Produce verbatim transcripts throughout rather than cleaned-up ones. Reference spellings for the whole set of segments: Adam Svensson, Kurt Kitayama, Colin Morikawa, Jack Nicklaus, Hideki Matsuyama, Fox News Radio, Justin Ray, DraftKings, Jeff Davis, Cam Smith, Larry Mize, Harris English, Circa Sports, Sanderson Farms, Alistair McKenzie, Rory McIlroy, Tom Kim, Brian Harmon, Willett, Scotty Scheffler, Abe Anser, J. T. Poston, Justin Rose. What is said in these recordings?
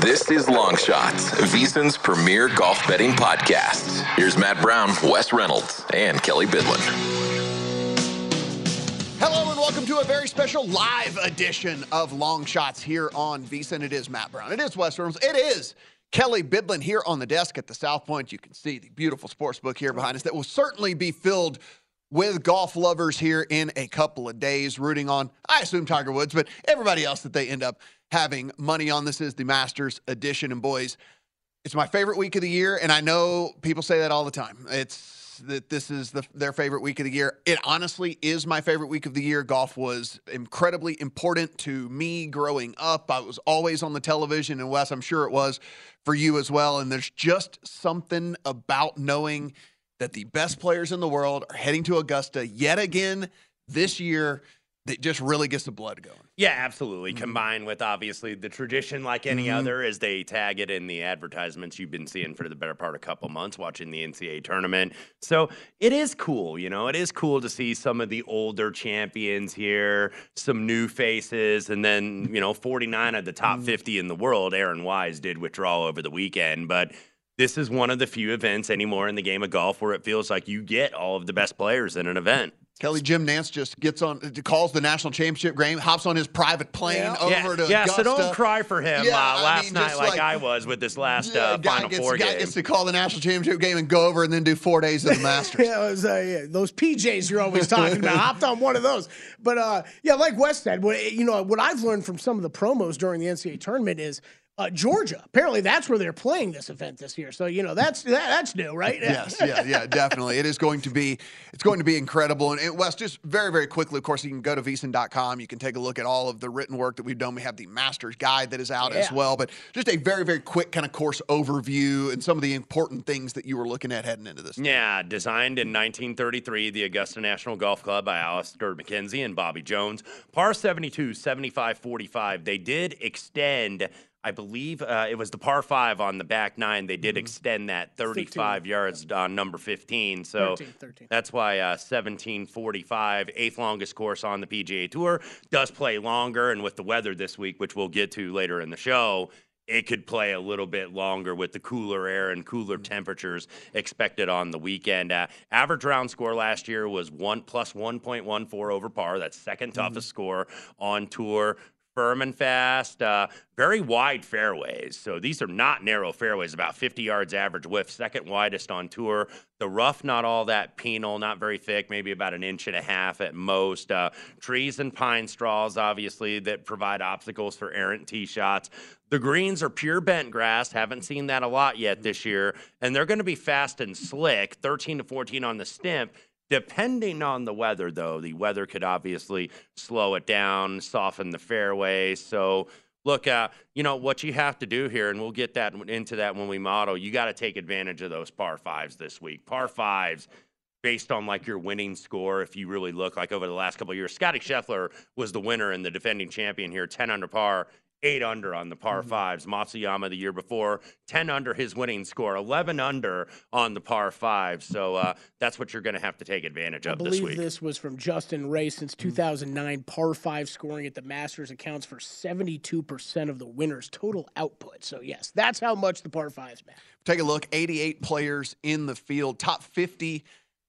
This is Long Shots, Veasan's premier golf betting podcast. Here's Matt Brown, Wes Reynolds, and Kelley Bydlon. Hello and welcome to a very special live edition of Long Shots here on Veasan. It is Matt Brown. It is Wes Reynolds. It is Kelley Bydlon here on the desk at the South Point. You can see the beautiful sports book here behind us that will certainly be filled with golf lovers here in a couple of days, rooting on, I assume, Tiger Woods, but everybody else that they end up having money on. This is the Masters edition, and boys, it's my favorite week of the year, and I know people say that all the time. It's that this is the, their favorite week of the year. It honestly is my favorite week of the year. Golf was incredibly important to me growing up. I was always on the television, and Wes, I'm sure it was for you as well, and there's just something about knowing that the best players in the world are heading to Augusta yet again this year. That just really gets the blood going. Yeah, absolutely. Mm-hmm. Combined with, obviously, the tradition like any mm-hmm. other, as they tag it in the advertisements you've been seeing for the better part of a couple months watching the N C A A tournament. So it is cool, you know. It is cool to see some of the older champions here, some new faces, and then, you know, forty-nine of the top mm-hmm. fifty in the world. Aaron Wise did withdraw over the weekend, but this is one of the few events anymore in the game of golf where it feels like you get all of the best players in an event. Kelley, Jim Nance just gets on, calls the national championship game, hops on his private plane yeah. over yeah. to yeah, Augusta. So don't cry for him yeah, uh, last I mean, night like, like I was with this last yeah, uh, Final gets, Four guy game. Guy gets to call the national championship game and go over and then do four days of the Masters. yeah, was, uh, yeah, those P Js you're always talking about. Hopped on one of those. But, uh, yeah, like Wes said, what, you know, what I've learned from some of the promos during the N C A A tournament is – Uh, Georgia. Apparently, that's where they're playing this event this year. So, you know, that's that, that's new, right? Yes, yeah, yeah, definitely. It is going to be it's going to be incredible. And, and Wes, just very, very quickly, of course, you can go to Veasan dot com. You can take a look at all of the written work that we've done. We have the Masters Guide that is out yeah. as well. But just a very, very quick kind of course overview and some of the important things that you were looking at heading into this. Yeah, thing. Designed in nineteen thirty-three, the Augusta National Golf Club by Alistair McKenzie and Bobby Jones. Par seventy-two, seventy-five forty-five. They did extend, I believe uh, it was the par five on the back nine. They did mm-hmm. extend that thirty-five fifteen yards on uh, number fifteen. So thirteen, thirteen. That's why uh, seventeen forty-five, eighth longest course on the P G A Tour, does play longer. And with the weather this week, which we'll get to later in the show, it could play a little bit longer with the cooler air and cooler temperatures expected on the weekend. Uh, average round score last year was one plus one point one four over par. That's second toughest mm-hmm. score on tour. Firm and fast, uh, very wide fairways. So these are not narrow fairways, about fifty yards average width, second widest on tour. The rough, not all that penal, not very thick, maybe about an inch and a half at most. Uh, trees and pine straws, obviously, that provide obstacles for errant tee shots. The greens are pure bent grass. Haven't seen that a lot yet this year. And they're going to be fast and slick, thirteen to fourteen on the stimp. Depending on the weather, though, the weather could obviously slow it down, soften the fairway. So, look, uh, you know, what you have to do here, and we'll get that into that when we model, you got to take advantage of those par fives this week. Par fives, based on, like, your winning score, if you really look, like, over the last couple of years. Scotty Scheffler was the winner and the defending champion here, ten under par, eight under on the par mm-hmm. fives. Matsuyama the year before, ten under his winning score, eleven under on the par fives. So uh, that's what you're going to have to take advantage of this week. I believe this was from Justin Ray. Since two thousand nine, par five scoring at the Masters accounts for seventy-two percent of the winner's total output. So, yes, that's how much the par fives matter. Take a look. eighty-eight players in the field, top fifty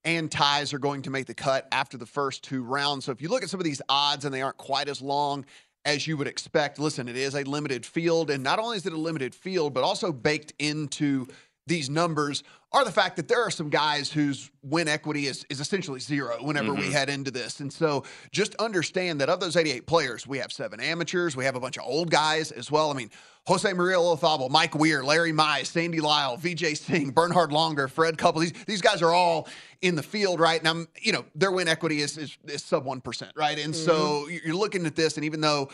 and ties are going to make the cut after the first two rounds. So if you look at some of these odds and they aren't quite as long as you would expect, listen, it is a limited field. And not only is it a limited field, but also baked into these numbers are the fact that there are some guys whose win equity is, is essentially zero whenever mm-hmm. we head into this. And so just understand that of those eighty-eight players, we have seven amateurs. We have a bunch of old guys as well. I mean, Jose Maria Olazabal, Mike Weir, Larry Mize, Sandy Lyle, Vijay Singh, Bernhard Longer, Fred Couple. These, these guys are all in the field, right? And I'm, you know, their win equity is, is, is sub one percent, right? And mm-hmm. so you're looking at this, and even though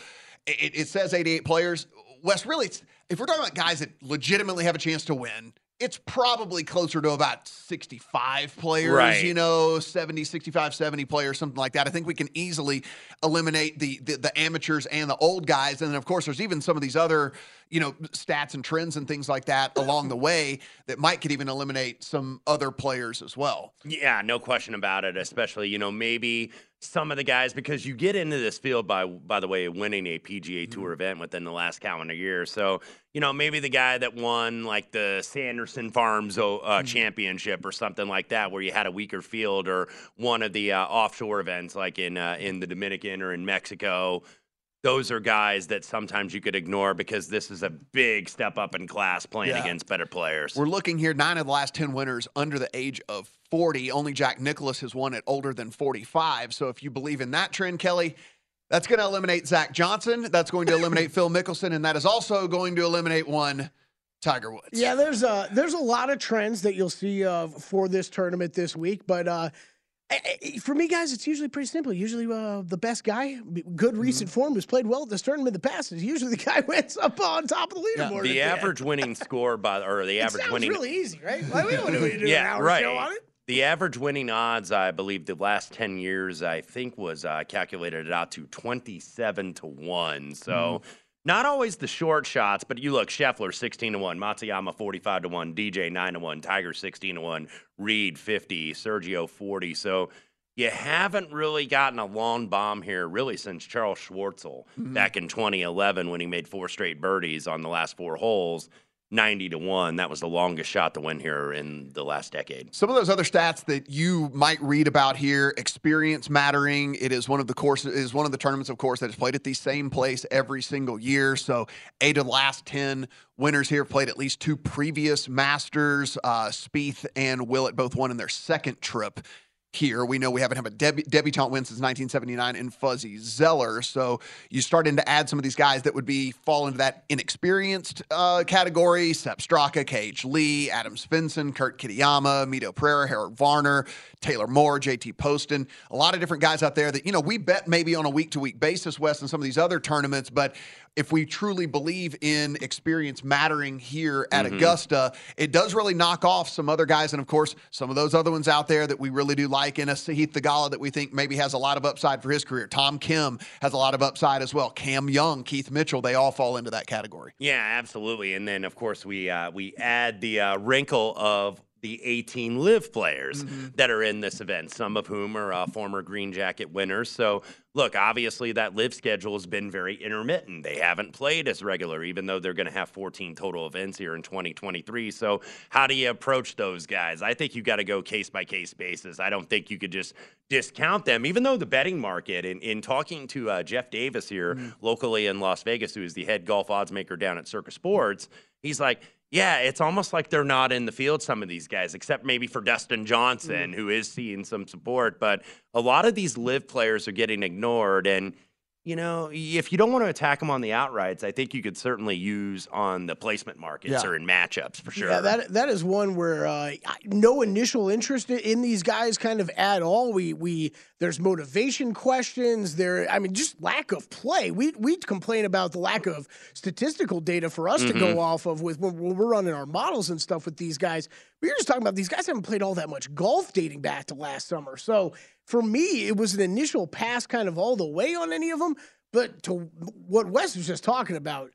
it, it says eighty-eight players, Wes, really, it's, if we're talking about guys that legitimately have a chance to win, it's probably closer to about sixty-five players, right. you know, seventy, sixty-five, seventy players, something like that. I think we can easily eliminate the, the the amateurs and the old guys. And then, of course, there's even some of these other, you know, stats and trends and things like that along the way that Mike could even eliminate some other players as well. Yeah, no question about it, especially, you know, maybe some of the guys, because you get into this field by, by the way, winning a P G A Tour mm-hmm. event within the last calendar year. So, you know, maybe the guy that won like the Sanderson Farms uh, mm-hmm. championship or something like that, where you had a weaker field, or one of the uh, offshore events like in, uh, in the Dominican or in Mexico. Those are guys that sometimes you could ignore because this is a big step up in class playing yeah. against better players. We're looking here, nine of the last ten winners under the age of forty. Only Jack Nicklaus has won at older than forty-five. So if you believe in that trend, Kelley, that's going to eliminate Zach Johnson. That's going to eliminate Phil Mickelson. And that is also going to eliminate one Tiger Woods. Yeah, there's a, there's a lot of trends that you'll see uh, for this tournament this week. But uh, for me, guys, it's usually pretty simple. Usually uh, the best guy, good recent mm-hmm. form, who's played well at this tournament in the past, is usually the guy who ends up on top of the leaderboard. Yeah, the average winning score, by or the it average sounds winning. It's really easy, right? Like, we don't know what to do yeah, an hour right. show on it. The average winning odds, I believe, the last ten years, I think, was uh, calculated it out to twenty-seven to one. So mm-hmm. not always the short shots, but you look, Scheffler sixteen to one, Matsuyama forty-five to one, D J nine to one, Tiger sixteen to one, Reed fifty, Sergio forty. So you haven't really gotten a long bomb here really since Charles Schwartzel mm-hmm. back in twenty eleven when he made four straight birdies on the last four holes. ninety to one. That was the longest shot to win here in the last decade. Some of those other stats that you might read about here, experience mattering. It is one of the courses, is one of the tournaments, of course, that is played at the same place every single year. So eight of the last ten winners here played at least two previous Masters. Uh, Spieth and Willett both won in their second trip here. We know we haven't had a deb- debutante win since nineteen seventy-nine in Fuzzy Zeller. So you start in to add some of these guys that would be fall into that inexperienced uh, category. Sepp Straka, K H. Lee, Adam Svensson, Kurt Kitayama, Mito Pereira, Harold Varner, Taylor Moore, J T Poston. A lot of different guys out there that, you know, we bet maybe on a week-to-week basis, Wes, in some of these other tournaments. But if we truly believe in experience mattering here at mm-hmm. Augusta, it does really knock off some other guys. And, of course, some of those other ones out there that we really do like. Like in a Sahith Theegala that we think maybe has a lot of upside for his career. Tom Kim has a lot of upside as well. Cam Young, Keith Mitchell, they all fall into that category. Yeah, absolutely. And then, of course, we uh, we add the uh, wrinkle of the eighteen LIV players mm-hmm. that are in this event, some of whom are uh, former Green Jacket winners. So, look, obviously that LIV schedule has been very intermittent. They haven't played as regular, even though they're going to have fourteen total events here in twenty twenty-three. So how do you approach those guys? I think you've got to go case-by-case basis. I don't think you could just discount them, even though the betting market, in, in talking to uh, Jeff Davis here mm-hmm. locally in Las Vegas, who is the head golf odds maker down at Circa Sports, he's like, yeah, it's almost like they're not in the field, some of these guys, except maybe for Dustin Johnson, mm-hmm. who is seeing some support. But a lot of these LIV players are getting ignored. And, you know, if you don't want to attack them on the outrights, I think you could certainly use on the placement markets yeah. or in matchups for sure. Yeah, that, that is one where uh, no initial interest in these guys kind of at all. We we There's motivation questions. There, I mean, just lack of play. We we complain about the lack of statistical data for us mm-hmm. to go off of with when we're running our models and stuff with these guys. We were just talking about these guys haven't played all that much golf dating back to last summer. So for me, it was an initial pass kind of all the way on any of them. But to what Wes was just talking about,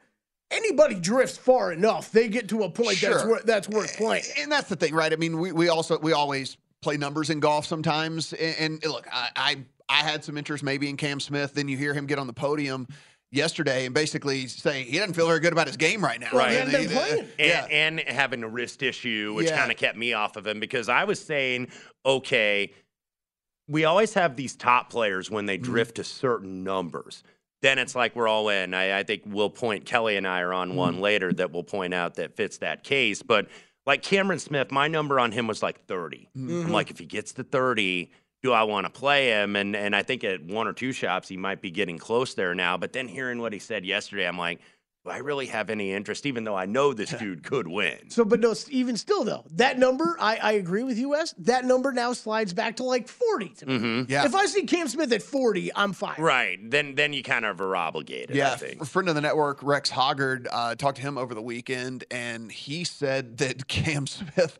anybody drifts far enough, they get to a point sure. that's, wor- that's worth playing. And that's the thing, right? I mean, we, we also we always play numbers in golf sometimes. And, and look, I, I I had some interest maybe in Cam Smith. Then you hear him get on the podium yesterday and basically say he doesn't feel very good about his game right now. Right. And, been playing. And, yeah. and having a wrist issue, which yeah. kind of kept me off of him, because I was saying, okay, we always have these top players when they drift mm-hmm. to certain numbers. Then it's like we're all in. I, I think we'll point, Kelley and I are on mm-hmm. one later that we'll point out that fits that case. But like Cameron Smith, my number on him was like thirty. Mm-hmm. I'm like, if he gets to thirty, do I want to play him? And and I think at one or two shops, he might be getting close there now. But then hearing what he said yesterday, I'm like, do I really have any interest, even though I know this dude could win? So, but no, even still, though, that number, I, I agree with you, Wes. That number now slides back to like forty to me. Mm-hmm. Yeah. If I see Cam Smith at forty, I'm fine. Right. Then then you kind of are obligated, yeah, I think. A friend of the network, Rex Hoggard, uh, talked to him over the weekend, and he said that Cam Smith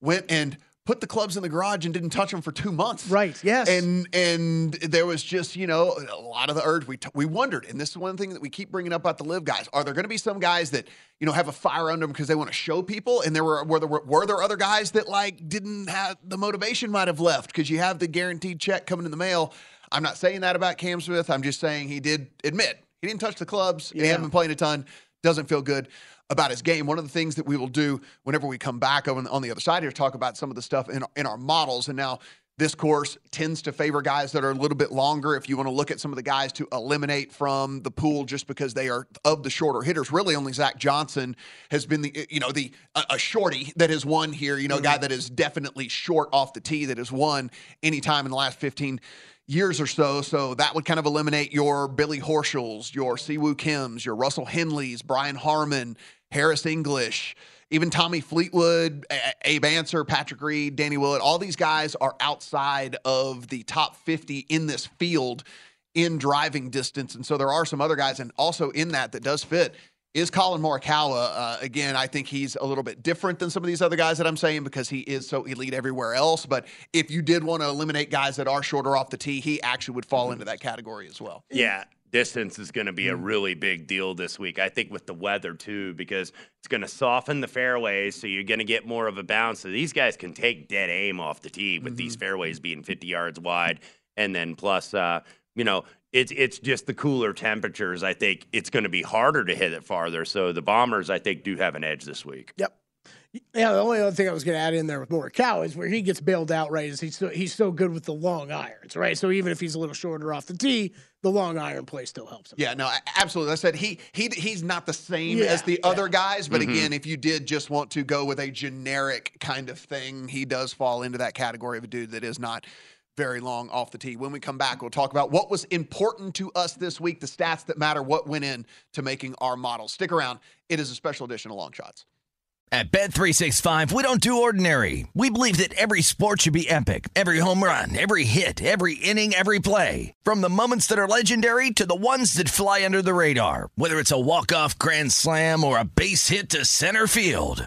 went and put the clubs in the garage and didn't touch them for two months. Right, yes. And and there was just, you know, a lot of the urge. We t- we wondered, and this is one thing that we keep bringing up about the LIV guys. Are there going to be some guys that, you know, have a fire under them because they want to show people? And there were were there, were there other guys that, like, didn't have the motivation might have left because you have the guaranteed check coming in the mail. I'm not saying that about Cam Smith. I'm just saying he did admit he didn't touch the clubs. Yeah. He hasn't been playing a ton. Doesn't feel good about his game. One of the things that we will do whenever we come back on, on the other side here, talk about some of the stuff in, in our models. And now this course tends to favor guys that are a little bit longer. If you want to look at some of the guys to eliminate from the pool just because they are of the shorter hitters, really only Zach Johnson has been the, you know, the, a, a shorty that has won here, you know, a guy that is definitely short off the tee that has won any time in the last fifteen years or so, so that would kind of eliminate your Billy Horschels, your Siwoo Kims, your Russell Henleys, Brian Harmon, Harris English, even Tommy Fleetwood, Abe Anser, Patrick Reed, Danny Willett. All these guys are outside of the top fifty in this field in driving distance, and so there are some other guys, and also in that that does fit is Colin Morikawa. Uh, again, I think he's a little bit different than some of these other guys that I'm saying because he is so elite everywhere else. But if you did want to eliminate guys that are shorter off the tee, he actually would fall into that category as well. Yeah, distance is going to be a really big deal this week, I think, with the weather too, because it's going to soften the fairways, so you're going to get more of a bounce. So these guys can take dead aim off the tee with mm-hmm. these fairways being fifty yards wide. And then plus, uh, you know, It's it's just the cooler temperatures. I think it's going to be harder to hit it farther. So the Bombers, I think, do have an edge this week. Yep. Yeah, the only other thing I was going to add in there with Morikawa is where he gets bailed out, right, is he's so, he's so good with the long irons, right? So even if he's a little shorter off the tee, the long iron play still helps him. Yeah, no, absolutely. I said he he he's not the same yeah, as the yeah. other guys, but mm-hmm. again, if you did just want to go with a generic kind of thing, he does fall into that category of a dude that is not very long off the tee. When we come back, we'll talk about what was important to us this week, the stats that matter, what went in to making our model. Stick around. It is a special edition of Long Shots. At Bet three sixty-five, we don't do ordinary. We believe that every sport should be epic. Every home run, every hit, every inning, every play. From the moments that are legendary to the ones that fly under the radar. Whether it's a walk-off grand slam or a base hit to center field.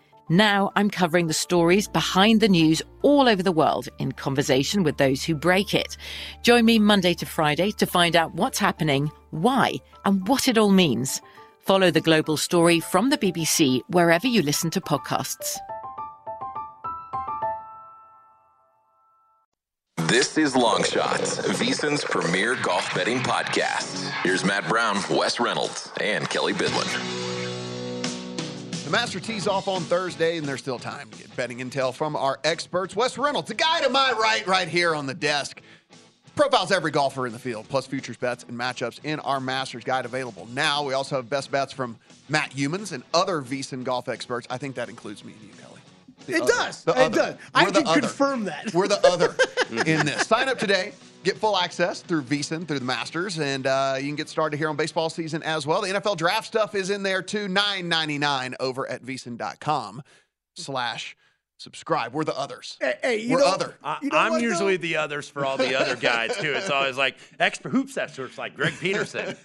Now I'm covering the stories behind the news all over the world in conversation with those who break it. Join me Monday to Friday to find out what's happening, why, and what it all means. Follow The Global Story from the B B C wherever you listen to podcasts. This is Long Shots, Veasan's premier golf betting podcast. Here's Matt Brown, Wes Reynolds, and Kelley Bydlon. The Master tees off on Thursday, and there's still time to get betting intel from our experts. Wes Reynolds, the guy to my right, right here on the desk, profiles every golfer in the field, plus futures bets and matchups in our Masters guide available now. We also have best bets from Matt Humans and other VEASAN golf experts. I think that includes me and you, Kelley. The it other, does. The it other. does. We're I can other. confirm that. We're the other in this. Sign up today. Get full access through VEASAN, through the Masters, and uh, you can get started here on baseball season as well. The N F L draft stuff is in there too. nine ninety-nine over at VEASAN dot com slash subscribe. We're the others. Hey, hey you We're know, other. I, you know I'm what, usually though? the others for all the other guys, too. It's always like expert hoops experts like Greg Peterson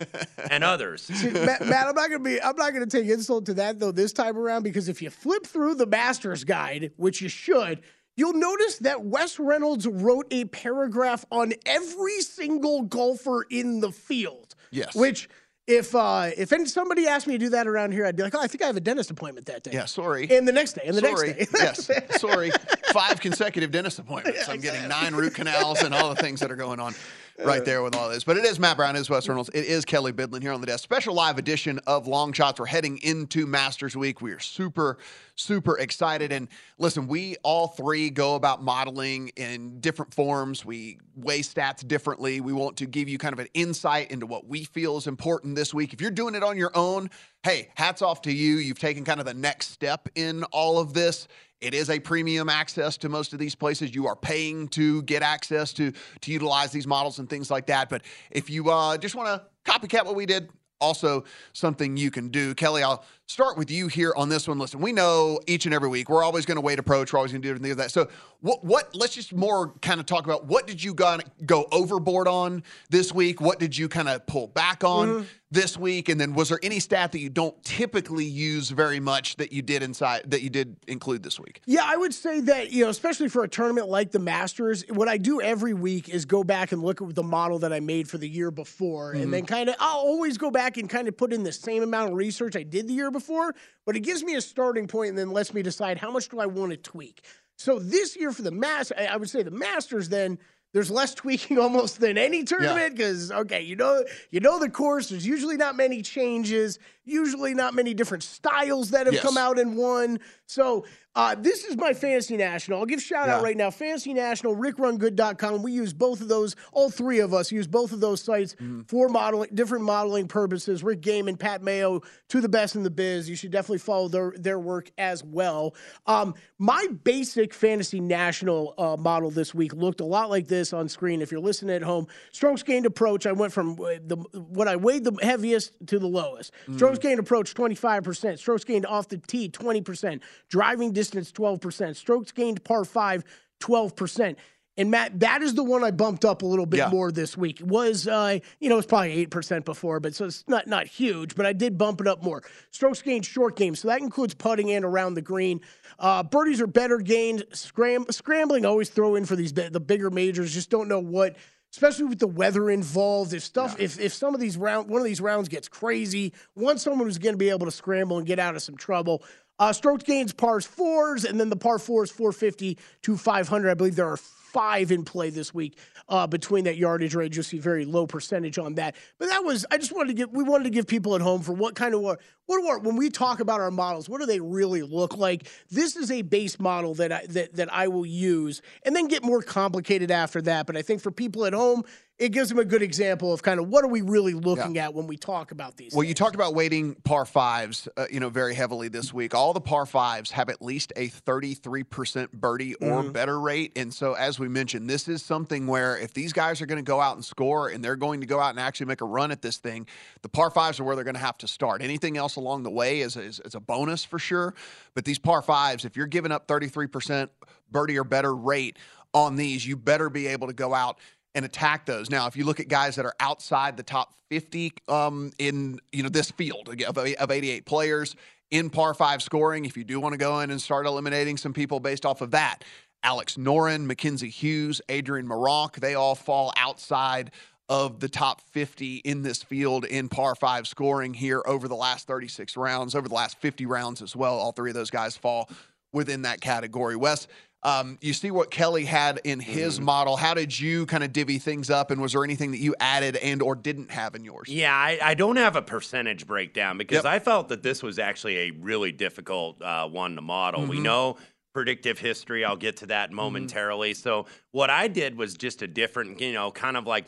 and others. See, Matt, Matt, I'm not going to be, I'm not going to take insult to that, though, this time around, because if you flip through the Masters Guide, which you should, you'll notice that Wes Reynolds wrote a paragraph on every single golfer in the field. Yes. Which... If uh, if somebody asked me to do that around here, I'd be like, oh, I think I have a dentist appointment that day. Yeah, sorry. And the next day, and the sorry. next day. yes, sorry. Five consecutive dentist appointments. Yeah, I'm exactly. getting nine root canals and all the things that are going on right there with all this. But it is Matt Brown, it is Wes Reynolds, it is Kelley Bydlon here on the desk. Special live edition of Long Shots. We're heading into Masters Week. We are super, super excited. And listen, we all three go about modeling in different forms. We weigh stats differently. We want to give you kind of an insight into what we feel is important this week. If you're doing it on your own, hey, hats off to you. You've taken kind of the next step in all of this. It is a premium access to most of these places. You are paying to get access to, to utilize these models and things like that. But if you uh, just want to copycat what we did, also something you can do. Kelley, I'll start with you here on this one. Listen, we know each and every week, we're always going to weight approach. We're always going to do everything like that. So what, what, let's just more kind of talk about what did you go, go overboard on this week? What did you kind of pull back on mm-hmm. this week? And then was there any stat that you don't typically use very much that you did inside that you did include this week? Yeah, I would say that, you know, especially for a tournament like the Masters, what I do every week is go back and look at the model that I made for the year before. Mm-hmm. And then kind of, I'll always go back and kind of put in the same amount of research I did the year before, but it gives me a starting point and then lets me decide how much do I want to tweak. So this year for the Masters, I would say the Masters, then there's less tweaking almost than any tournament because, yeah. okay, you know you know the course. There's usually not many changes, usually not many different styles that have yes. come out and won. So uh, this is my Fantasy National. I'll give shout yeah. out right now. Fantasy National, rick run good dot com. We use both of those. All three of us use both of those sites mm-hmm. for modeling, different modeling purposes. Rick Gaiman, Pat Mayo, two of the best in the biz. You should definitely follow their, their work as well. Um, my basic Fantasy National uh, model this week looked a lot like this on screen. If you're listening at home, strokes gained approach, I went from the what I weighed the heaviest to the lowest. Mm-hmm. Strokes gained approach, twenty-five percent. Strokes gained off the tee, twenty percent. Driving distance, twelve percent. Strokes gained par five, twelve percent. And Matt, that is the one I bumped up a little bit yeah. more this week. It was, uh, you know, it was probably eight percent before, but so it's not, not huge, but I did bump it up more. Strokes gained short game, so that includes putting and around the green. Uh, birdies are better gained. Scram- scrambling, always throw in for these the bigger majors. Just don't know what, especially with the weather involved. If stuff, yeah. if if some of these round, one of these rounds gets crazy, once someone was going to be able to scramble and get out of some trouble. Uh, strokes gains pars fours, and then the par fours, four fifty to five hundred. I believe there are five in play this week uh, between that yardage range. You'll see very low percentage on that. But that was, I just wanted to give, we wanted to give people at home for what kind of, what, what when we talk about our models, what do they really look like? This is a base model that I, that, that I will use and then get more complicated after that. But I think for people at home, it gives them a good example of kind of what are we really looking yeah. at when we talk about these Well, things. You talked about weighting par fives, uh, you know, very heavily this week. All the par fives have at least a thirty-three percent birdie or mm-hmm. better rate. And so, as we mentioned, this is something where if these guys are going to go out and score and they're going to go out and actually make a run at this thing, the par fives are where they're going to have to start. Anything else along the way is, is, is a bonus for sure. But these par fives, if you're giving up thirty-three percent birdie or better rate on these, you better be able to go out and attack those. Now, if you look at guys that are outside the top fifty um, in you know this field of, of eighty-eight players in par five scoring, if you do want to go in and start eliminating some people based off of that, Alex Noren, Mackenzie Hughes, Adrian Maroc, they all fall outside of the top fifty in this field in par five scoring here over the last thirty-six rounds, over the last fifty rounds as well. All three of those guys fall within that category. Wes, Um, you see what Kelley had in his mm. model. How did you kind of divvy things up, and was there anything that you added and or didn't have in yours? Yeah, I, I don't have a percentage breakdown because yep. I felt that this was actually a really difficult uh, one to model. Mm-hmm. We know predictive history. I'll get to that momentarily. Mm-hmm. So what I did was just a different, you know, kind of like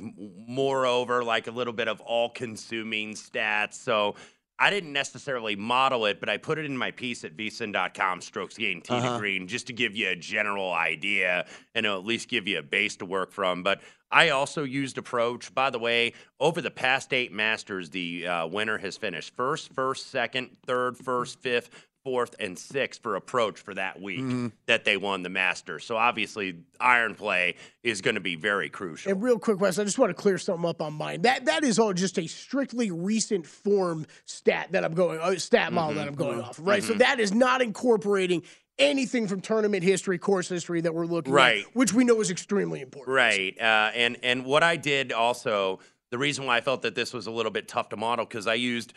moreover, like a little bit of all-consuming stats. So I didn't necessarily model it, but I put it in my piece at Veasan dot com, strokes gained tee uh-huh. to green, just to give you a general idea and it'll at least give you a base to work from. But I also used approach. By the way, over the past eight Masters, the uh, winner has finished first, first, second, third, first, fifth, fourth and sixth for approach for that week mm-hmm. that they won the Masters. So obviously iron play is going to be very crucial. And real quick, Wes, I just want to clear something up on mine. That that is all just a strictly recent form stat that I'm going uh, stat model mm-hmm. that I'm going off, right? Mm-hmm. So that is not incorporating anything from tournament history, course history that we're looking right. at, which we know is extremely important. Right. Uh, and and what I did also, the reason why I felt that this was a little bit tough to model, because I used,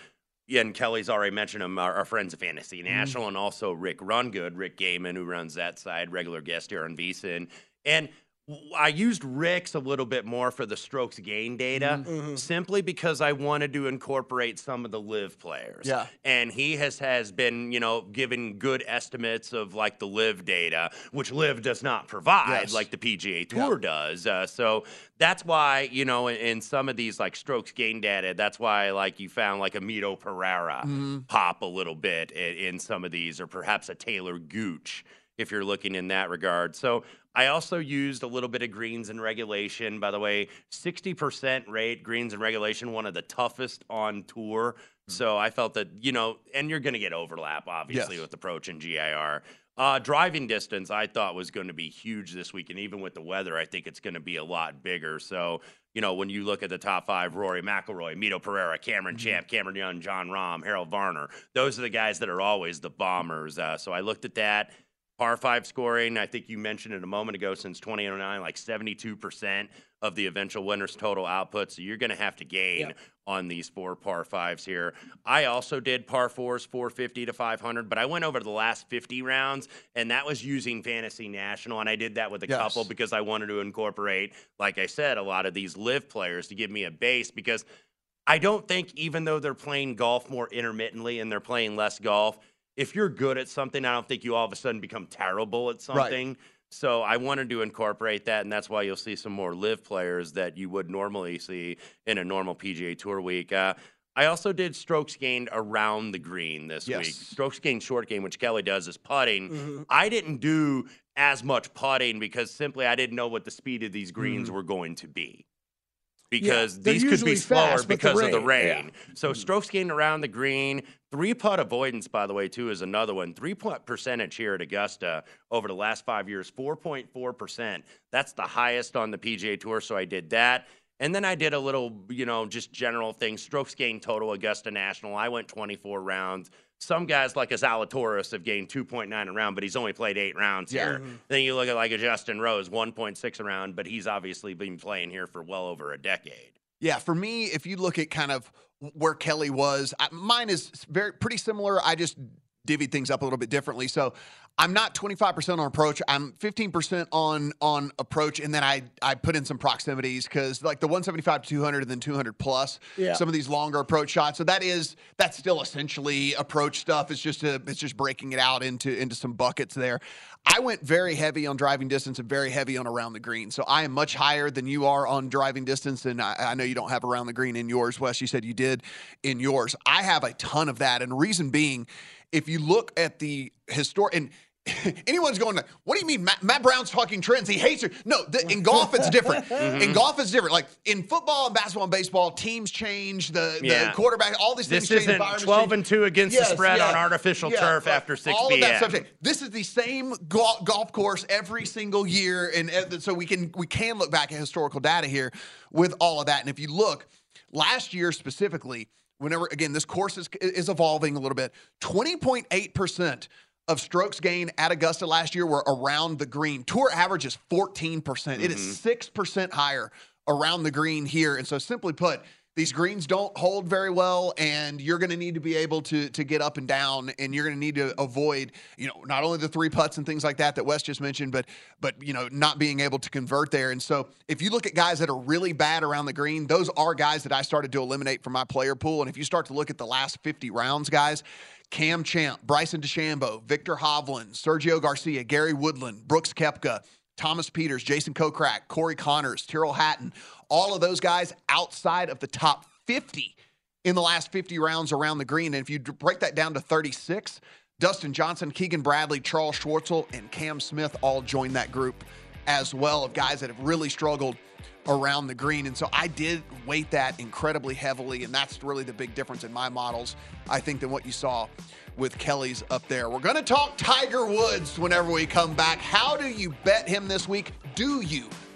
and Kelly's already mentioned him, our, our friends at Fantasy National, mm-hmm. and also Rick Rungood, Rick Gaiman, who runs that side, regular guest here on Veasan. And I used Rick's a little bit more for the strokes gain data mm-hmm. simply because I wanted to incorporate some of the LIV players. Yeah. And he has, has been, you know, given good estimates of like the LIV data, which LIV does not provide yes. like the P G A Tour yeah. does. Uh, so that's why, you know, in, in some of these like strokes gain data, that's why like you found like a Mito Pereira mm-hmm. pop a little bit in, in some of these, or perhaps a Taylor Gooch if you're looking in that regard. So I also used a little bit of greens and regulation. By the way, sixty percent rate, greens and regulation, one of the toughest on tour. Mm-hmm. So I felt that, you know, and you're going to get overlap, obviously, yes. with approach and G I R. Uh, driving distance, I thought, was going to be huge this week. And even with the weather, I think it's going to be a lot bigger. So, you know, when you look at the top five, Rory McIlroy, Mito Pereira, Cameron mm-hmm. Champ, Cameron Young, Jon Rahm, Harold Varner, those are the guys that are always the bombers. Uh, so I looked at that. Par five scoring, I think you mentioned it a moment ago, since twenty oh nine, like seventy-two percent of the eventual winner's total output. So you're going to have to gain yep. on these four par fives here. I also did par fours, four fifty to five hundred, but I went over the last fifty rounds, and that was using Fantasy National. And I did that with a yes. couple because I wanted to incorporate, like I said, a lot of these live players to give me a base, because I don't think, even though they're playing golf more intermittently and they're playing less golf, if you're good at something, I don't think you all of a sudden become terrible at something. Right. So I wanted to incorporate that, and that's why you'll see some more live players that you would normally see in a normal P G A Tour week. Uh, I also did strokes gained around the green this yes. week. Strokes gained short game, which Kelly does, is putting. Mm-hmm. I didn't do as much putting because simply I didn't know what the speed of these greens mm-hmm. were going to be, because yeah, these could be slower fast, because the of the rain. Yeah. So strokes gained around the green. Three-putt avoidance, by the way, too, is another one. Three-putt percentage here at Augusta over the last five years, four point four percent. That's the highest on the P G A Tour, so I did that. And then I did a little, you know, just general things. Strokes gained total, Augusta National. I went twenty-four rounds. Some guys like a Zalatoris have gained two point nine a round, but he's only played eight rounds yeah. here. Mm-hmm. Then you look at like a Justin Rose, one point six a round, but he's obviously been playing here for well over a decade. Yeah, for me, if you look at kind of where Kelly was, I, mine is very pretty similar. I just divvied things up a little bit differently. So I'm not twenty-five percent on approach. I'm fifteen percent on on approach, and then I, I put in some proximities, because like the one seventy-five to two hundred and then two hundred plus, yeah. some of these longer approach shots. So that is that's still essentially approach stuff. It's just a, it's just breaking it out into into some buckets there. I went very heavy on driving distance and very heavy on around the green. So I am much higher than you are on driving distance, and I, I know you don't have around the green in yours, Wes. You said you did in yours. I have a ton of that, and reason being, if you look at the historic, and anyone's going, like, what do you mean Matt, Matt Brown's talking trends? He hates it. No, the, in golf, it's different. Mm-hmm. In golf, it's different. Like in football and basketball and baseball, teams change, the, yeah. the quarterback, all these this things change. This isn't twelve and two against yes, the spread yeah. on artificial yeah, turf yeah, after six p.m. All of that stuff. This is the same golf, golf course every single year. And, and so we can, we can look back at historical data here with all of that. And if you look, last year specifically, whenever, again, this course is, is evolving a little bit, twenty point eight percent of strokes gained at Augusta last year were around the green. Tour average is fourteen percent. Mm-hmm. It is six percent higher around the green here. And so simply put, these greens don't hold very well, and you're going to need to be able to to get up and down, and you're going to need to avoid, you know, not only the three putts and things like that that Wes just mentioned, but, but you know, not being able to convert there. And so if you look at guys that are really bad around the green, those are guys that I started to eliminate from my player pool. And if you start to look at the last fifty rounds, guys, Cam Champ, Bryson DeChambeau, Victor Hovland, Sergio Garcia, Gary Woodland, Brooks Koepka, Thomas Peters, Jason Kokrak, Corey Connors, Tyrrell Hatton, all of those guys outside of the top fifty in the last fifty rounds around the green. And if you break that down to thirty-six, Dustin Johnson, Keegan Bradley, Charles Schwartzel, and Cam Smith all joined that group as well, of guys that have really struggled around the green. And so I did weight that incredibly heavily, and that's really the big difference in my models, I think, than what you saw with Kelley's up there. We're going to talk Tiger Woods whenever we come back. How do you bet him this week? Do you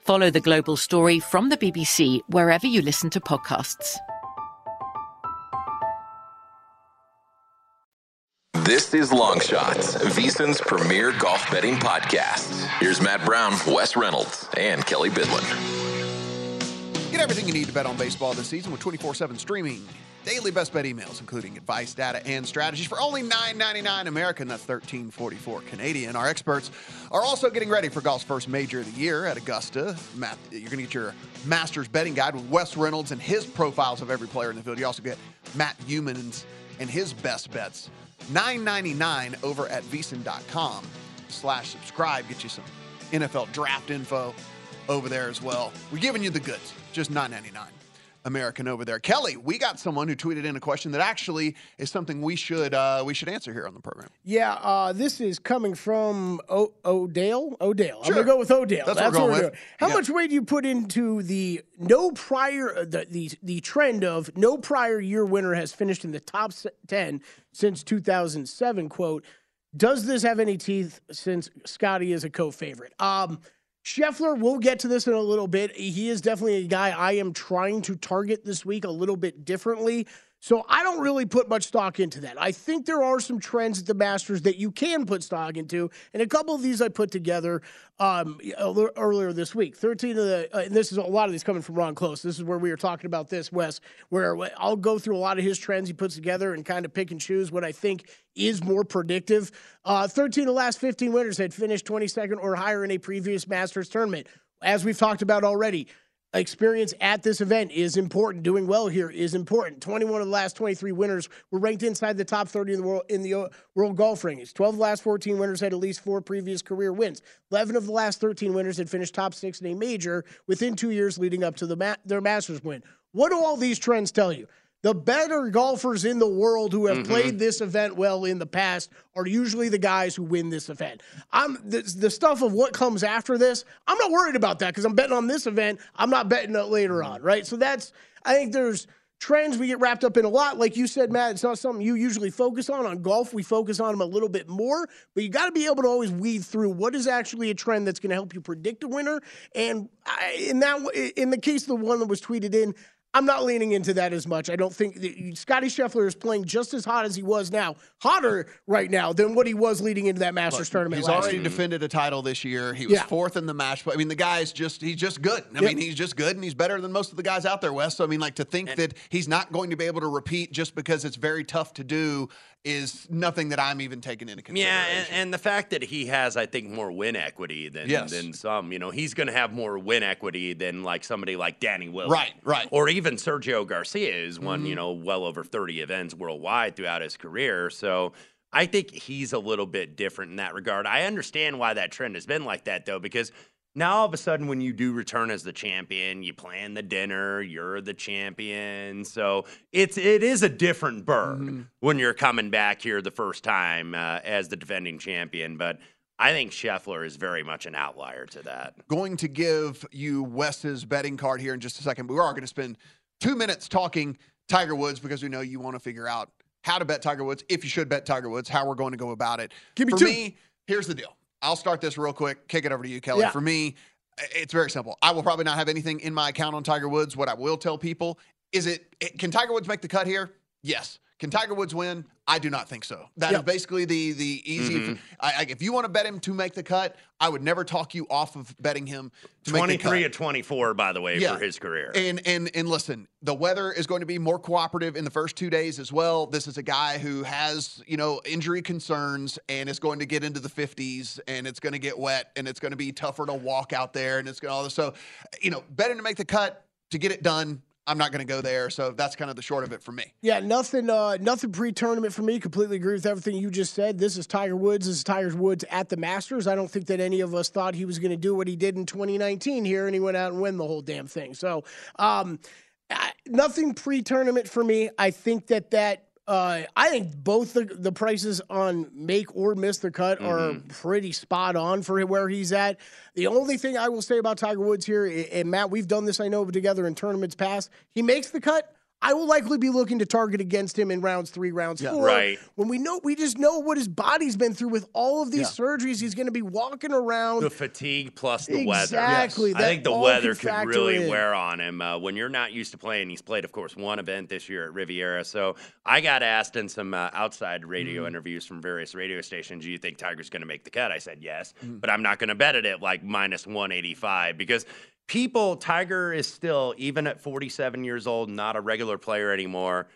Follow The Global Story from the B B C wherever you listen to podcasts. This is Long Shots, Veasan's premier golf betting podcast. Here's Matt Brown, Wes Reynolds, and Kelley Bydlon. Get everything you need to bet on baseball this season with twenty-four seven streaming, daily best bet emails, including advice, data, and strategies for only nine ninety-nine American. That's thirteen forty-four Canadian. Our experts are also getting ready for golf's first major of the year at Augusta. Matt, you're going to get your Masters betting guide with Wes Reynolds and his profiles of every player in the field. You also get Matt Heumanns and his best bets. nine ninety-nine over at Veasan.com slash subscribe. Get you some N F L draft info over there as well. We're giving you the goods, just nine ninety-nine American over there. Kelley, we got someone who tweeted in a question that actually is something we should uh, we should answer here on the program. Yeah, uh, this is coming from o- Odell. Odell. Sure. I'm going to go with Odell. That's, That's what we're, going what we're with. Doing. How yeah. much weight do you put into the no prior the, the the trend of no prior year winner has finished in the top ten since two thousand seven? Quote, does this have any teeth since Scotty is a co-favorite? Um Scheffler, we'll get to this in a little bit. He is definitely a guy I am trying to target this week a little bit differently. So I don't really put much stock into that. I think there are some trends at the Masters that you can put stock into, and a couple of these I put together um, earlier this week. thirteen of the, uh, and this is a lot of these coming from Ron Close. This is where we were talking about this, Wes, where I'll go through a lot of his trends he puts together and kind of pick and choose what I think is more predictive. Uh, thirteen of the last fifteen winners had finished twenty-second or higher in a previous Masters tournament. As we've talked about already, experience at this event is important. Doing well here is important. twenty-one of the last twenty-three winners were ranked inside the top thirty in the world in the world golf rankings. twelve of the last fourteen winners had at least four previous career wins. eleven of the last thirteen winners had finished top six in a major within two years leading up to the ma- their Masters win. What do all these trends tell you? The better golfers in the world who have mm-hmm. played this event well in the past are usually the guys who win this event. I'm the, the stuff of what comes after this, I'm not worried about that because I'm betting on this event. I'm not betting it later on, right? So that's, I think there's trends we get wrapped up in a lot. Like you said, Matt, it's not something you usually focus on. On golf, we focus on them a little bit more, but you got to be able to always weed through what is actually a trend that's going to help you predict a winner. And I, in that, in the case of the one that was tweeted in, I'm not leaning into that as much. I don't think that Scotty Scheffler is playing just as hot as he was now, hotter right now than what he was leading into that Masters Look, tournament. He's last already year. defended a title this year. He was yeah. fourth in the match. But I mean, the guy's just, he's just good. I yep. mean, he's just good and he's better than most of the guys out there, Wes. So I mean, like to think and, that he's not going to be able to repeat just because it's very tough to do is nothing that I'm even taking into consideration. Yeah, and, and the fact that he has, I think, more win equity than yes. than some. You know, he's going to have more win equity than like somebody like Danny Willett. Right, right. Or even Sergio Garcia is won, mm-hmm. you know, well over thirty events worldwide throughout his career. So I think he's a little bit different in that regard. I understand why that trend has been like that, though, because now all of a sudden when you do return as the champion, you plan the dinner, you're the champion. So it's, it is a different bird mm-hmm. when you're coming back here the first time uh, as the defending champion. But I think Scheffler is very much an outlier to that. Going to give you Wes's betting card here in just a second. But we are going to spend two minutes talking Tiger Woods because we know you want to figure out how to bet Tiger Woods, if you should bet Tiger Woods, how we're going to go about it. Give me For two. me, here's the deal. I'll start this real quick, kick it over to you, Kelley. Yeah. For me, it's very simple. I will probably not have anything in my account on Tiger Woods. What I will tell people is it, it can Tiger Woods make the cut here? Yes. Can Tiger Woods win? I do not think so. That yep. is basically the the easy. Mm-hmm. I, I, if you want to bet him to make the cut, I would never talk you off of betting him to make the cut. twenty-three of twenty-four, by the way, yeah. for his career. And and and listen, the weather is going to be more cooperative in the first two days as well. This is a guy who has, you know, injury concerns, and it's going to get into the fifties, and it's going to get wet, and it's going to be tougher to walk out there, and it's going to all this. So, you know, betting to make the cut to get it done. I'm not going to go there, so that's kind of the short of it for me. Yeah, nothing uh, nothing pre-tournament for me. Completely agree with everything you just said. This is Tiger Woods. This is Tiger Woods at the Masters. I don't think that any of us thought he was going to do what he did in twenty nineteen here, and he went out and win the whole damn thing. So um, nothing pre-tournament for me. I think that that Uh, I think both the, the prices on make or miss the cut are mm-hmm. pretty spot on for where he's at. The only thing I will say about Tiger Woods here, and Matt, we've done this, I know, together in tournaments past, he makes the cut. I will likely be looking to target against him in rounds three, rounds yeah, four. Right. When we know, we just know what his body's been through with all of these yeah. surgeries. He's going to be walking around. The fatigue plus the exactly. weather. Exactly. Yes. I think the weather could really in. wear on him. Uh, when you're not used to playing, he's played, of course, one event this year at Riviera. So I got asked in some uh, outside radio mm. interviews from various radio stations, do you think Tiger's going to make the cut? I said, yes, mm. but I'm not going to bet it at like minus one eighty-five because people, Tiger is still, even at forty-seven years old, not a regular player anymore.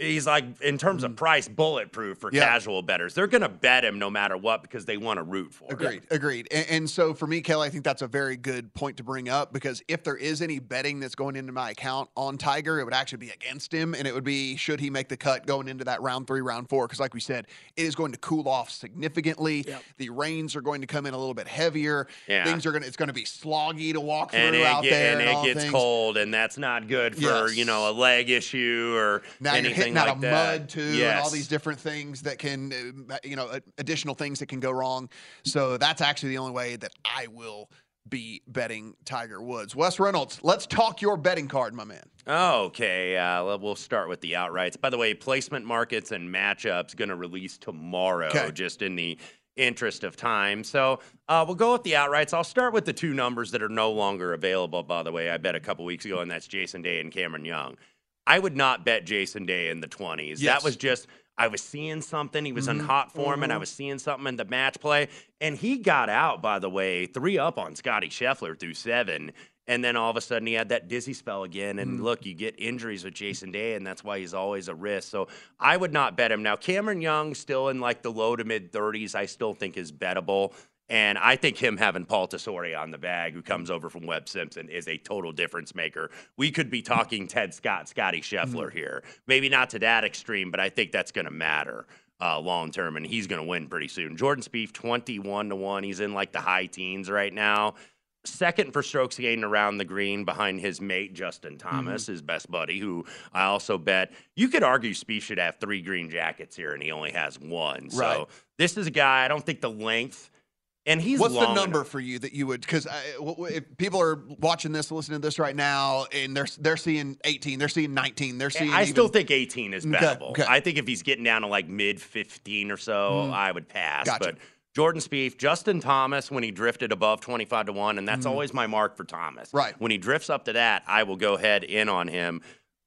He's like, in terms of price, bulletproof for yeah. casual bettors. They're going to bet him no matter what because they want to root for him. Agreed, yeah. agreed. And, and so for me, Kelley, I think that's a very good point to bring up because if there is any betting that's going into my account on Tiger, it would actually be against him, and it would be should he make the cut going into that round three, round four, because like we said, it is going to cool off significantly. Yep. The rains are going to come in a little bit heavier. Yeah. Things are going to, it's going to be sloggy to walk and through it, out there. And, and it all gets things. cold, and that's not good for, yes. you know, a leg issue or now anything. Not like a that. mud, too, yes. and all these different things that can, you know, additional things that can go wrong. So that's actually the only way that I will be betting Tiger Woods. Wes Reynolds, let's talk your betting card, my man. Okay, uh, we'll start with the outrights. By the way, placement markets and matchups going to release tomorrow, okay. just in the interest of time. So uh, we'll go with the outrights. I'll start with the two numbers that are no longer available, by the way. I bet a couple weeks ago, and that's Jason Day and Cameron Young. I would not bet Jason Day in the twenties. Yes. That was just, I was seeing something. He was mm-hmm. in hot form, mm-hmm. and I was seeing something in the match play. And he got out, by the way, three up on Scotty Scheffler through seven. And then all of a sudden he had that dizzy spell again. And mm-hmm. look, you get injuries with Jason Day, and that's why he's always a risk. So I would not bet him. Now, Cameron Young still in like the low to mid thirties, I still think is bettable. And I think him having Paul Tesori on the bag, who comes over from Webb Simpson, is a total difference maker. We could be talking Ted Scott, Scotty Scheffler mm-hmm. here. Maybe not to that extreme, but I think that's going to matter uh, long term, and he's going to win pretty soon. Jordan Spieth, twenty-one to one. He's in like the high teens right now. Second for strokes gained around the green behind his mate, Justin Thomas, mm-hmm. his best buddy, who I also bet. You could argue Spieth should have three green jackets here, and he only has one. Right. So this is a guy, I don't think the length... And he's What's long the number enough. for you that you would? Because if people are watching this, listening to this right now, and they're they're seeing eighteen, they're seeing nineteen, they're seeing. I even, still think eighteen is bettable. Okay, okay. I think if he's getting down to like mid fifteen or so, mm. I would pass. Gotcha. But Jordan Spieth, Justin Thomas, when he drifted above twenty-five to one, and that's mm. always my mark for Thomas. Right. When he drifts up to that, I will go ahead in on him.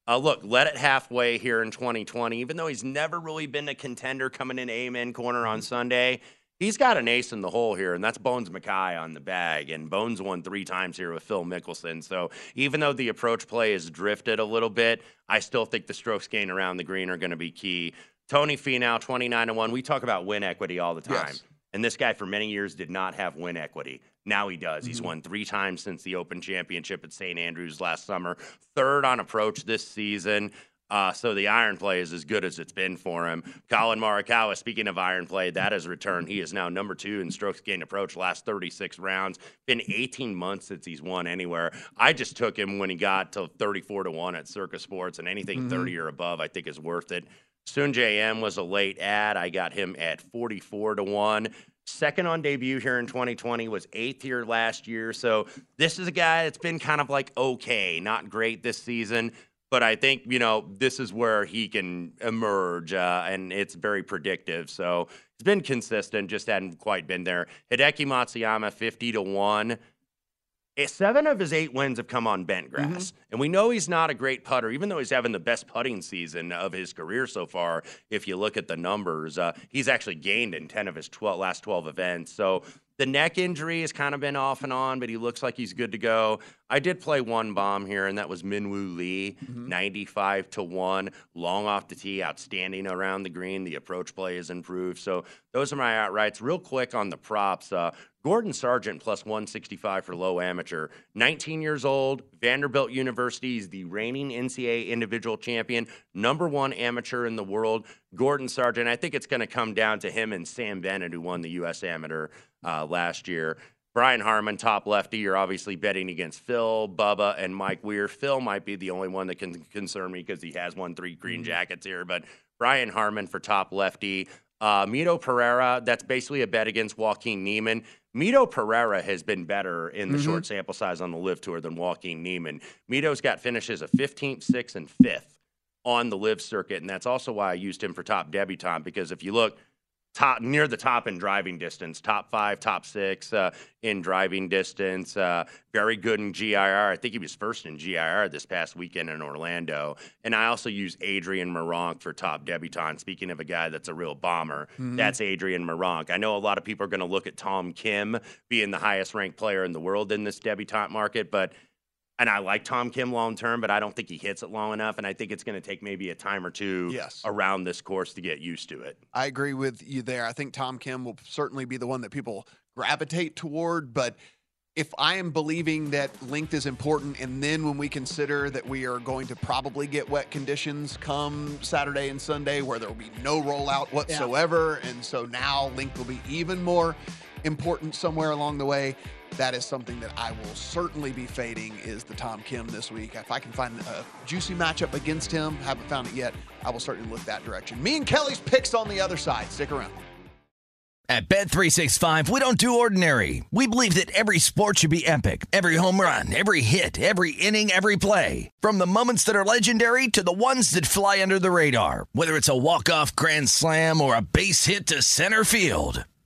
Uh, look, let it halfway here in twenty twenty. Even though he's never really been a contender, coming in Amen Corner on Sunday. He's got an ace in the hole here, and that's Bones Mackay on the bag. And Bones won three times here with Phil Mickelson. So even though the approach play has drifted a little bit, I still think the strokes gained around the green are going to be key. Tony Finau, twenty-nine to one. We talk about win equity all the time. Yes. And this guy for many years did not have win equity. Now he does. He's mm-hmm. won three times since the Open Championship at Saint Andrews last summer. Third on approach this season. Uh, so the iron play is as good as it's been for him. Colin Morikawa, speaking of iron play, that has returned. He is now number two in strokes gained approach last thirty-six rounds. Been eighteen months since he's won anywhere. I just took him when he got to thirty-four to one at Circus Sports, and anything mm-hmm. thirty or above I think is worth it. Sunjae M was a late ad. I got him at forty-four to one. Second on debut here in twenty twenty, was eighth here last year. So this is a guy that's been kind of like okay, not great this season. But I think, you know, this is where he can emerge, uh, and it's very predictive. So he's been consistent, just hadn't quite been there. Hideki Matsuyama, fifty to one. Seven of his eight wins have come on bent grass. Mm-hmm. And we know he's not a great putter, even though he's having the best putting season of his career so far. If you look at the numbers, uh, he's actually gained in ten of his twelve, last twelve events. So the neck injury has kind of been off and on, but he looks like he's good to go. I did play one bomb here, and that was Minwoo Lee, mm-hmm. ninety-five to one, long off the tee, outstanding around the green. The approach play is improved. So those are my outrights. Real quick on the props, uh, Gordon Sargent plus one sixty-five for low amateur, nineteen years old, Vanderbilt University. He's the reigning N C A A individual champion, number one amateur in the world. Gordon Sargent, I think it's going to come down to him and Sam Bennett, who won the U S Amateur uh, last year. Brian Harmon, top lefty. You're obviously betting against Phil, Bubba, and Mike Weir. Phil might be the only one that can concern me because he has won three green jackets here, but Brian Harmon for top lefty. Uh, Mito Pereira, that's basically a bet against Joaquin Niemann. Mito Pereira has been better in the mm-hmm. short sample size on the LIV Tour than Joaquin Niemann. Mito's got finishes of fifteenth, sixth, and fifth on the LIV circuit, and that's also why I used him for top debutant, because if you look top near the top in driving distance, top five, top six uh, in driving distance, uh, very good in G I R. I think he was first in G I R this past weekend in Orlando. And I also use Adrian Maronk for top debutant. Speaking of a guy that's a real bomber, mm-hmm. that's Adrian Maronk. I know a lot of people are going to look at Tom Kim being the highest ranked player in the world in this debutant market, but and I like Tom Kim long-term, but I don't think he hits it long enough, and I think it's going to take maybe a time or two yes. around this course to get used to it. I agree with you there. I think Tom Kim will certainly be the one that people gravitate toward, but if I am believing that length is important, and then when we consider that we are going to probably get wet conditions come Saturday and Sunday where there will be no rollout whatsoever, yeah. and so now length will be even more important somewhere along the way, that is something that I will certainly be fading is the Tom Kim this week. If I can find a juicy matchup against him, haven't found it yet, I will certainly look that direction. Me and Kelly's picks on the other side. Stick around. At Bet three sixty-five, we don't do ordinary. We believe that every sport should be epic. Every home run, every hit, every inning, every play. From the moments that are legendary to the ones that fly under the radar. Whether it's a walk-off grand slam or a base hit to center field.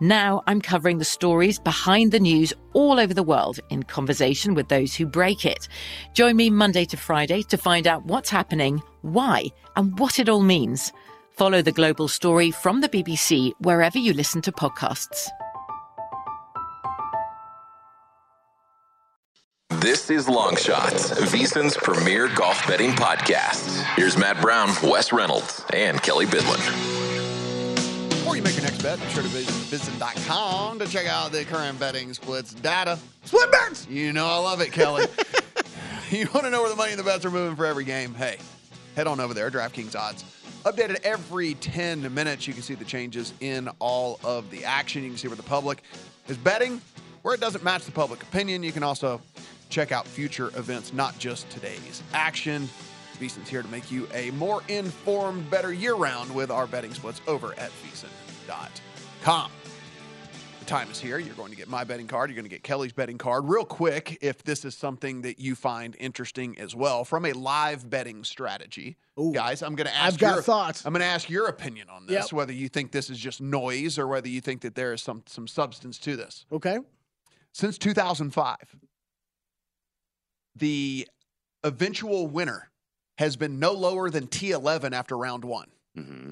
Now I'm covering the stories behind the news all over the world in conversation with those who break it. Join me Monday to Friday to find out what's happening, why, and what it all means. Follow The Global Story from the B B C wherever you listen to podcasts. This is Long Shots, Veasan's premier golf betting podcast. Here's Matt Brown, Wes Reynolds, and Kelley Bydlon. Before you make your next bet, be sure to visit Veasan dot com to check out the current betting splits data. Split bets! You know I love it, Kelly. You want to know where the money and the bets are moving for every game? Hey, head on over there. DraftKings odds updated every ten minutes. You can see the changes in all of the action. You can see where the public is betting, where it doesn't match the public opinion. You can also check out future events, not just today's action. Veasan's here to make you a more informed, better year-round with our betting splits over at Veasan dot com. The time is here. You're going to get my betting card. You're going to get Kelly's betting card. Real quick, if this is something that you find interesting as well, from a live betting strategy, ooh, guys, I'm going to ask. I've got your, thoughts. I'm going to ask your opinion on this, yep. whether you think this is just noise or whether you think that there is some some substance to this. Okay. Since two thousand five, the eventual winner has been no lower than T eleven after round one. Mm-hmm.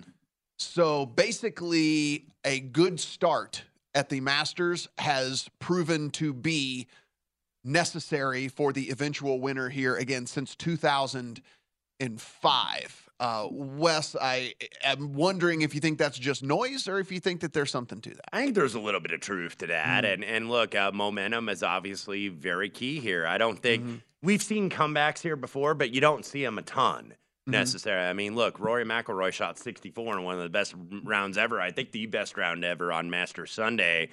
So basically, a good start at the Masters has proven to be necessary for the eventual winner here again since two thousand five. Uh, Wes, I am wondering if you think that's just noise or if you think that there's something to that. I think there's a little bit of truth to that. Mm-hmm. And, and look, uh, momentum is obviously very key here. I don't think... Mm-hmm. We've seen comebacks here before, but you don't see them a ton necessarily. Mm-hmm. I mean, look, Rory McIlroy shot sixty-four in one of the best rounds ever. I think the best round ever on Masters Sunday.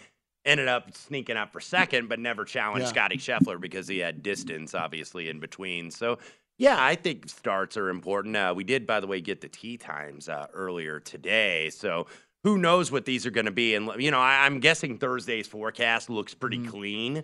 Ended up sneaking up for second, but never challenged yeah. Scotty Scheffler because he had distance, obviously, in between. So Yeah, I think starts are important. Uh, we did, by the way, get the tee times uh, earlier today. So who knows what these are going to be. And, you know, I, I'm guessing Thursday's forecast looks pretty mm. clean.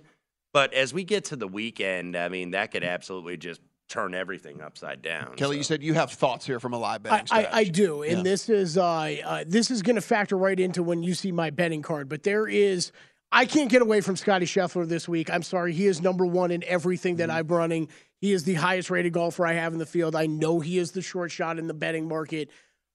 But as we get to the weekend, I mean, that could absolutely just turn everything upside down. Kelley, so. you said you have thoughts here from a live betting I, I, I do, and yeah. this is uh, uh, this is going to factor right into when you see my betting card. But there is, I can't get away from Scotty Scheffler this week. I'm sorry, he is number one in everything that mm-hmm. I'm running. He is the highest rated golfer I have in the field. I know he is the short shot in the betting market,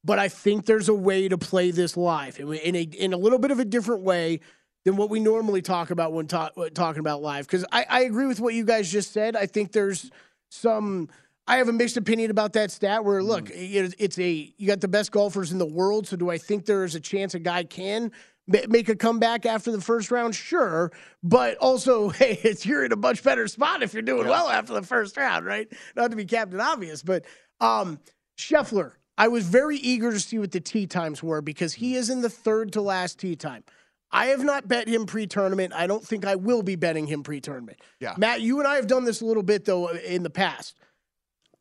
but I think there's a way to play this live in a in a little bit of a different way than what we normally talk about when ta- talking about live. Because I, I agree with what you guys just said. I think there's some, I have a mixed opinion about that stat where, look, mm. it's a, you got the best golfers in the world. So do I think there is a chance a guy can make a comeback after the first round? Sure. But also, hey, it's, you're in a much better spot if you're doing yeah. well after the first round, right? Not to be Captain Obvious, but um, Scheffler, I was very eager to see what the tee times were because he is in the third to last tee time. I have not bet him pre-tournament. I don't think I will be betting him pre-tournament. Yeah. Matt, you and I have done this a little bit, though, in the past.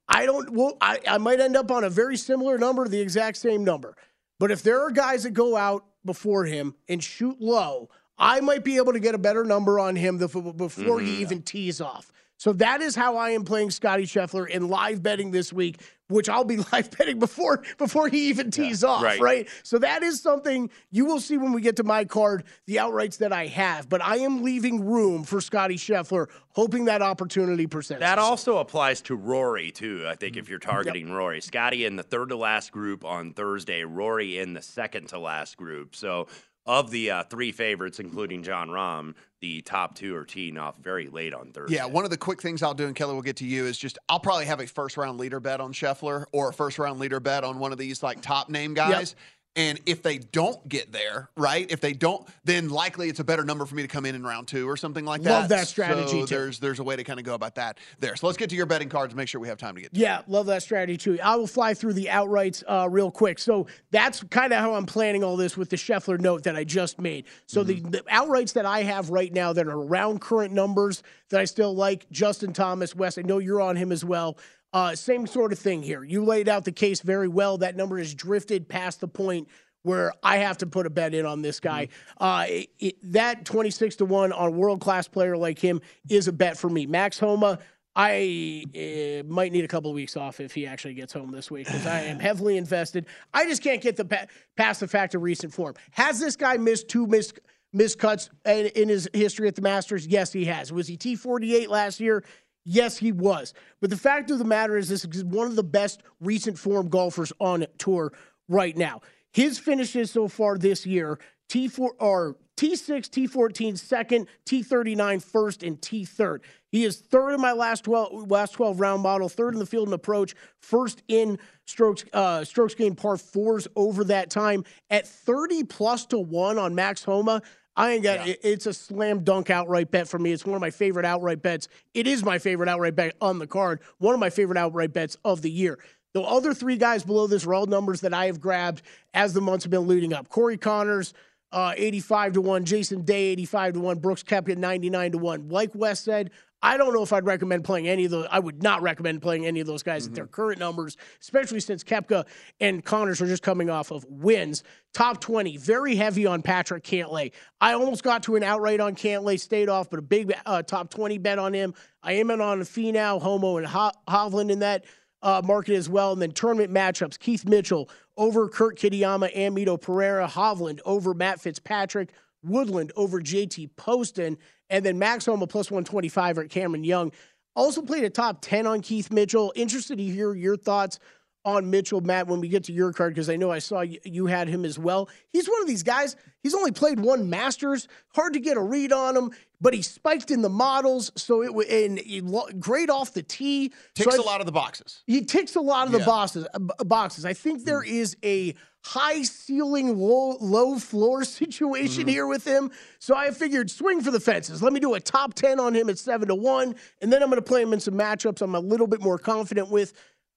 I don't. Well, I, I might end up on a very similar number, the exact same number. But if there are guys that go out before him and shoot low, I might be able to get a better number on him before mm-hmm. he even tees off. So that is how I am playing Scotty Scheffler in live betting this week, which I'll be live betting before before he even tees yeah, off, right. right? So that is something you will see when we get to my card, the outrights that I have. But I am leaving room for Scotty Scheffler, hoping that opportunity presents. That also applies to Rory, too, I think, if you're targeting yep. Rory. Scotty in the third-to-last group on Thursday, Rory in the second-to-last group. So of the uh, three favorites, including Jon Rahm, the top two are teeing off very late on Thursday. Yeah, one of the quick things I'll do, and Kelley will get to you, is just I'll probably have a first-round leader bet on Scheffler or a first-round leader bet on one of these, like, top-name guys. Yep. And if they don't get there, right, if they don't, then likely it's a better number for me to come in in round two or something like that. Love that strategy, so too. There's, there's a way to kind of go about that there. So let's get to your betting cards and make sure we have time to get to Yeah, it. Love that strategy, too. I will fly through the outrights uh, real quick. So that's kind of how I'm planning all this with the Scheffler note that I just made. So mm-hmm. the, the outrights that I have right now that are around current numbers that I still like, Justin Thomas, Wes, I know you're on him as well. Uh, same sort of thing here. You laid out the case very well. That number has drifted past the point where I have to put a bet in on this guy. Mm-hmm. Uh, it, it, that twenty-six to one on a world-class player like him is a bet for me. Max Homa, I uh, might need a couple of weeks off if he actually gets home this week because I am heavily invested. I just can't get the pa- past the fact of recent form. Has this guy missed two missed missed cuts in, in his history at the Masters? Yes, he has. Was he T forty-eight last year? Yes, he was. But the fact of the matter is this is one of the best recent form golfers on tour right now. His finishes so far this year, T four, or T six, T fourteen second, T thirty-nine first, and T third. He is third in my last twelve, last twelve round model, third in the field and approach, first in strokes uh, strokes gained par fours over that time. At thirty plus to one on Max Homa, I ain't got yeah. it, it's a slam dunk outright bet for me. It's one of my favorite outright bets. It is my favorite outright bet on the card. One of my favorite outright bets of the year. The other three guys below this are all numbers that I have grabbed as the months have been leading up. Corey Connors, uh, eighty-five to one. Jason Day, eighty-five to one. Brooks Koepka, ninety-nine to one. Like Wes said, I don't know if I'd recommend playing any of those. I would not recommend playing any of those guys mm-hmm. at their current numbers, especially since Koepka and Connors are just coming off of wins. Top twenty, very heavy on Patrick Cantlay. I almost got to an outright on Cantlay, stayed off, but a big uh, top twenty bet on him. I am in on Finau, Homo, and Ho- Hovland in that uh, market as well. And then tournament matchups, Keith Mitchell over Kurt Kitayama and Mito Pereira, Hovland over Matt Fitzpatrick, Woodland over J T Poston, and then Max Homa plus one twenty-five at Cameron Young. Also played a top ten on Keith Mitchell. Interested to hear your thoughts on Mitchell, Matt, when we get to your card, because I know I saw you, you had him as well. He's one of these guys. He's only played one Masters. Hard to get a read on him, but he spiked in the models, so it was and he lo- great off the tee. Ticks so I, a lot of the boxes. He ticks a lot of yeah. the boxes. Uh, boxes. I think there is a high ceiling, low, low floor situation mm-hmm. here with him. So I figured swing for the fences. Let me do a top ten on him at seven to one, and then I'm going to play him in some matchups I'm a little bit more confident with.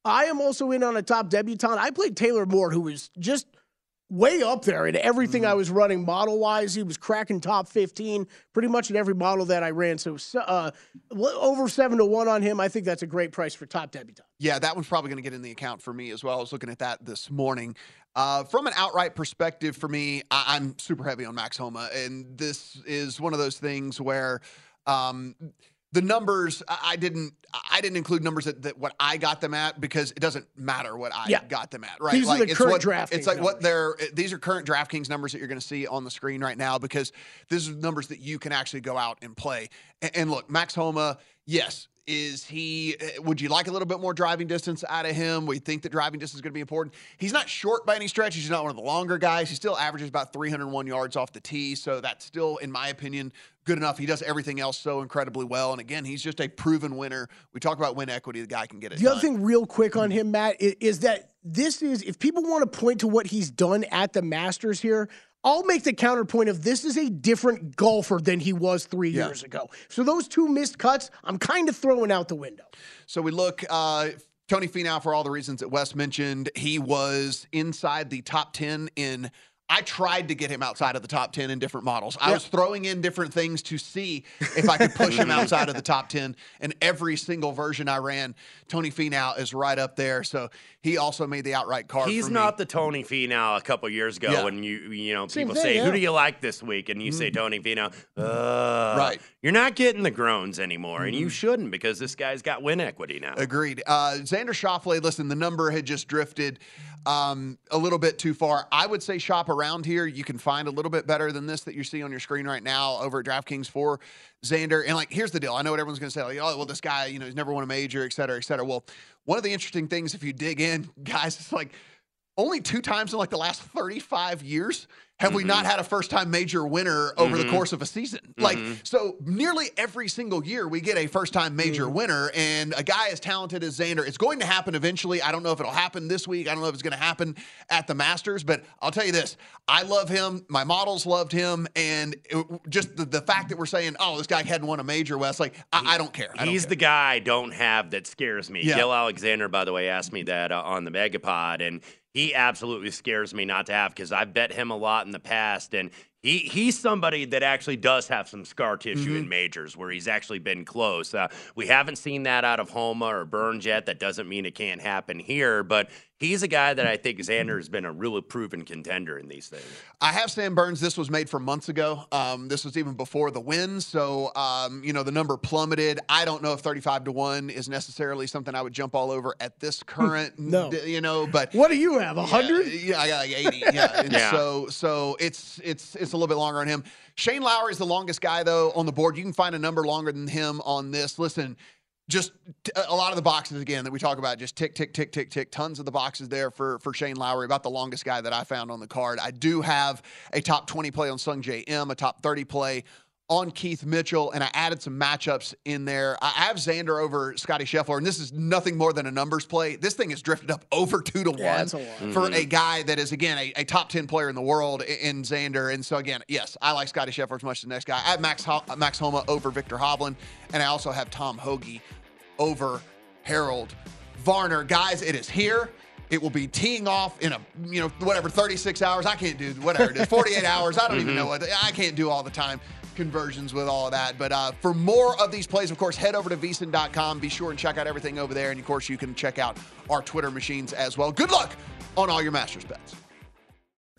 I am also in on a top debutant. I played Taylor Moore, who was just way up there in everything mm. I was running model-wise. He was cracking top fifteen pretty much in every model that I ran. So uh, over seven to one on him, I think that's a great price for top debutant. Yeah, that one's probably going to get in the account for me as well. I was looking at that this morning. Uh, from an outright perspective for me, I- I'm super heavy on Max Homa, and this is one of those things where um, – the numbers, I didn't I didn't include numbers that, that what I got them at, because it doesn't matter what I yeah. got them at, right? These like, are the it's current what, DraftKings It's like numbers. what they're, these are current DraftKings numbers that you're going to see on the screen right now, because these are numbers that you can actually go out and play. And, and look, Max Homa, yes, is he, would you like a little bit more driving distance out of him? We think that driving distance is going to be important. He's not short by any stretch. He's not one of the longer guys. He still averages about three hundred one yards off the tee, so that's still, in my opinion, good enough. He does everything else so incredibly well. And again, he's just a proven winner. We talk about win equity. The guy can get it. The other thing real quick on him, Matt, is, is that this is, if people want to point to what he's done at the Masters here, I'll make the counterpoint of this is a different golfer than he was three yeah. years ago. So those two missed cuts, I'm kind of throwing out the window. So we look, uh, Tony Finau, for all the reasons that Wes mentioned, he was inside the top ten in I tried to get him outside of the top ten in different models. I yep. was throwing in different things to see if I could push him outside of the top ten. And every single version I ran, Tony Finau is right up there. So he also made the outright card. He's for not me. the Tony Finau a couple years ago yeah. when you you know Same people thing, say, yeah. who do you like this week? And you mm. say Tony Finau. Uh, right. You're not getting the groans anymore, mm. and you shouldn't, because this guy's got win equity now. Agreed. Uh, Xander Schauffele, listen, the number had just drifted um, a little bit too far. I would say Schauffele around here, you can find a little bit better than this that you see on your screen right now over at DraftKings for Xander. And like, here's the deal. I know what everyone's going to say, like, oh, well, this guy, you know, he's never won a major, et cetera, et cetera. Well, one of the interesting things, if you dig in, guys, it's like only two times in like the last thirty-five years have mm-hmm. we not had a first-time major winner over mm-hmm. the course of a season. Mm-hmm. Like, so nearly every single year we get a first-time major mm-hmm. winner, and a guy as talented as Xander, it's going to happen eventually. I don't know if it'll happen this week. I don't know if it's going to happen at the Masters, but I'll tell you this. I love him. My models loved him, and it, just the, the fact that we're saying, oh, this guy hadn't won a major, Wes, like, I, he, I don't care. I don't he's care. the guy I don't have that scares me. Yeah. Gil Alexander, by the way, asked me that uh, on the Megapod, and he absolutely scares me not to have, because I bet him a lot in the past, and he he's somebody that actually does have some scar tissue mm-hmm. in majors where he's actually been close. Uh, we haven't seen that out of Homa or Burns yet. That doesn't mean it can't happen here, but he's a guy that I think Xander has been a really proven contender in these things. I have Sam Burns. This was made for months ago. Um, this was even before the win, so um, you know, the number plummeted. I don't know if thirty-five to one is necessarily something I would jump all over at this current. no, d- you know, but what do you have? A hundred? Yeah, yeah, I got like eighty. Yeah, and yeah. So so it's it's it's a little bit longer on him. Shane Lowry is the longest guy though on the board. You can find a number longer than him on this. Listen. Just a lot of the boxes, again, that we talk about, just tick, tick, tick, tick, tick. Tons of the boxes there for, for Shane Lowry, about the longest guy that I found on the card. I do have a top twenty play on Sung J M, a top thirty play on Keith Mitchell, and I added some matchups in there. I have Xander over Scotty Scheffler, and this is nothing more than a numbers play. This thing has drifted up over two to yeah, one a for mm-hmm. a guy that is, again, a, a top ten player in the world in Xander. And so, again, yes, I like Scotty Scheffler as much as the next guy. I have Max, Ho- Max Homa over Victor Hovland, and I also have Tom Hoagie over Harold Varner. Guys, it is here. It will be teeing off in a, you know, whatever, thirty-six hours. I can't do whatever it is, forty-eight hours. I don't mm-hmm. even know what, I can't do all the time conversions with all of that. But uh, for more of these plays, of course, head over to Veasan dot com. Be sure and check out everything over there. And, of course, you can check out our Twitter machines as well. Good luck on all your Masters bets.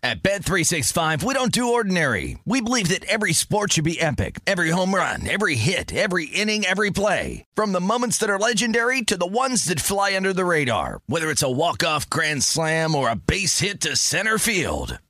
At Bet three sixty-five, we don't do ordinary. We believe that every sport should be epic. Every home run, every hit, every inning, every play. From the moments that are legendary to the ones that fly under the radar. Whether it's a walk-off grand slam or a base hit to center field.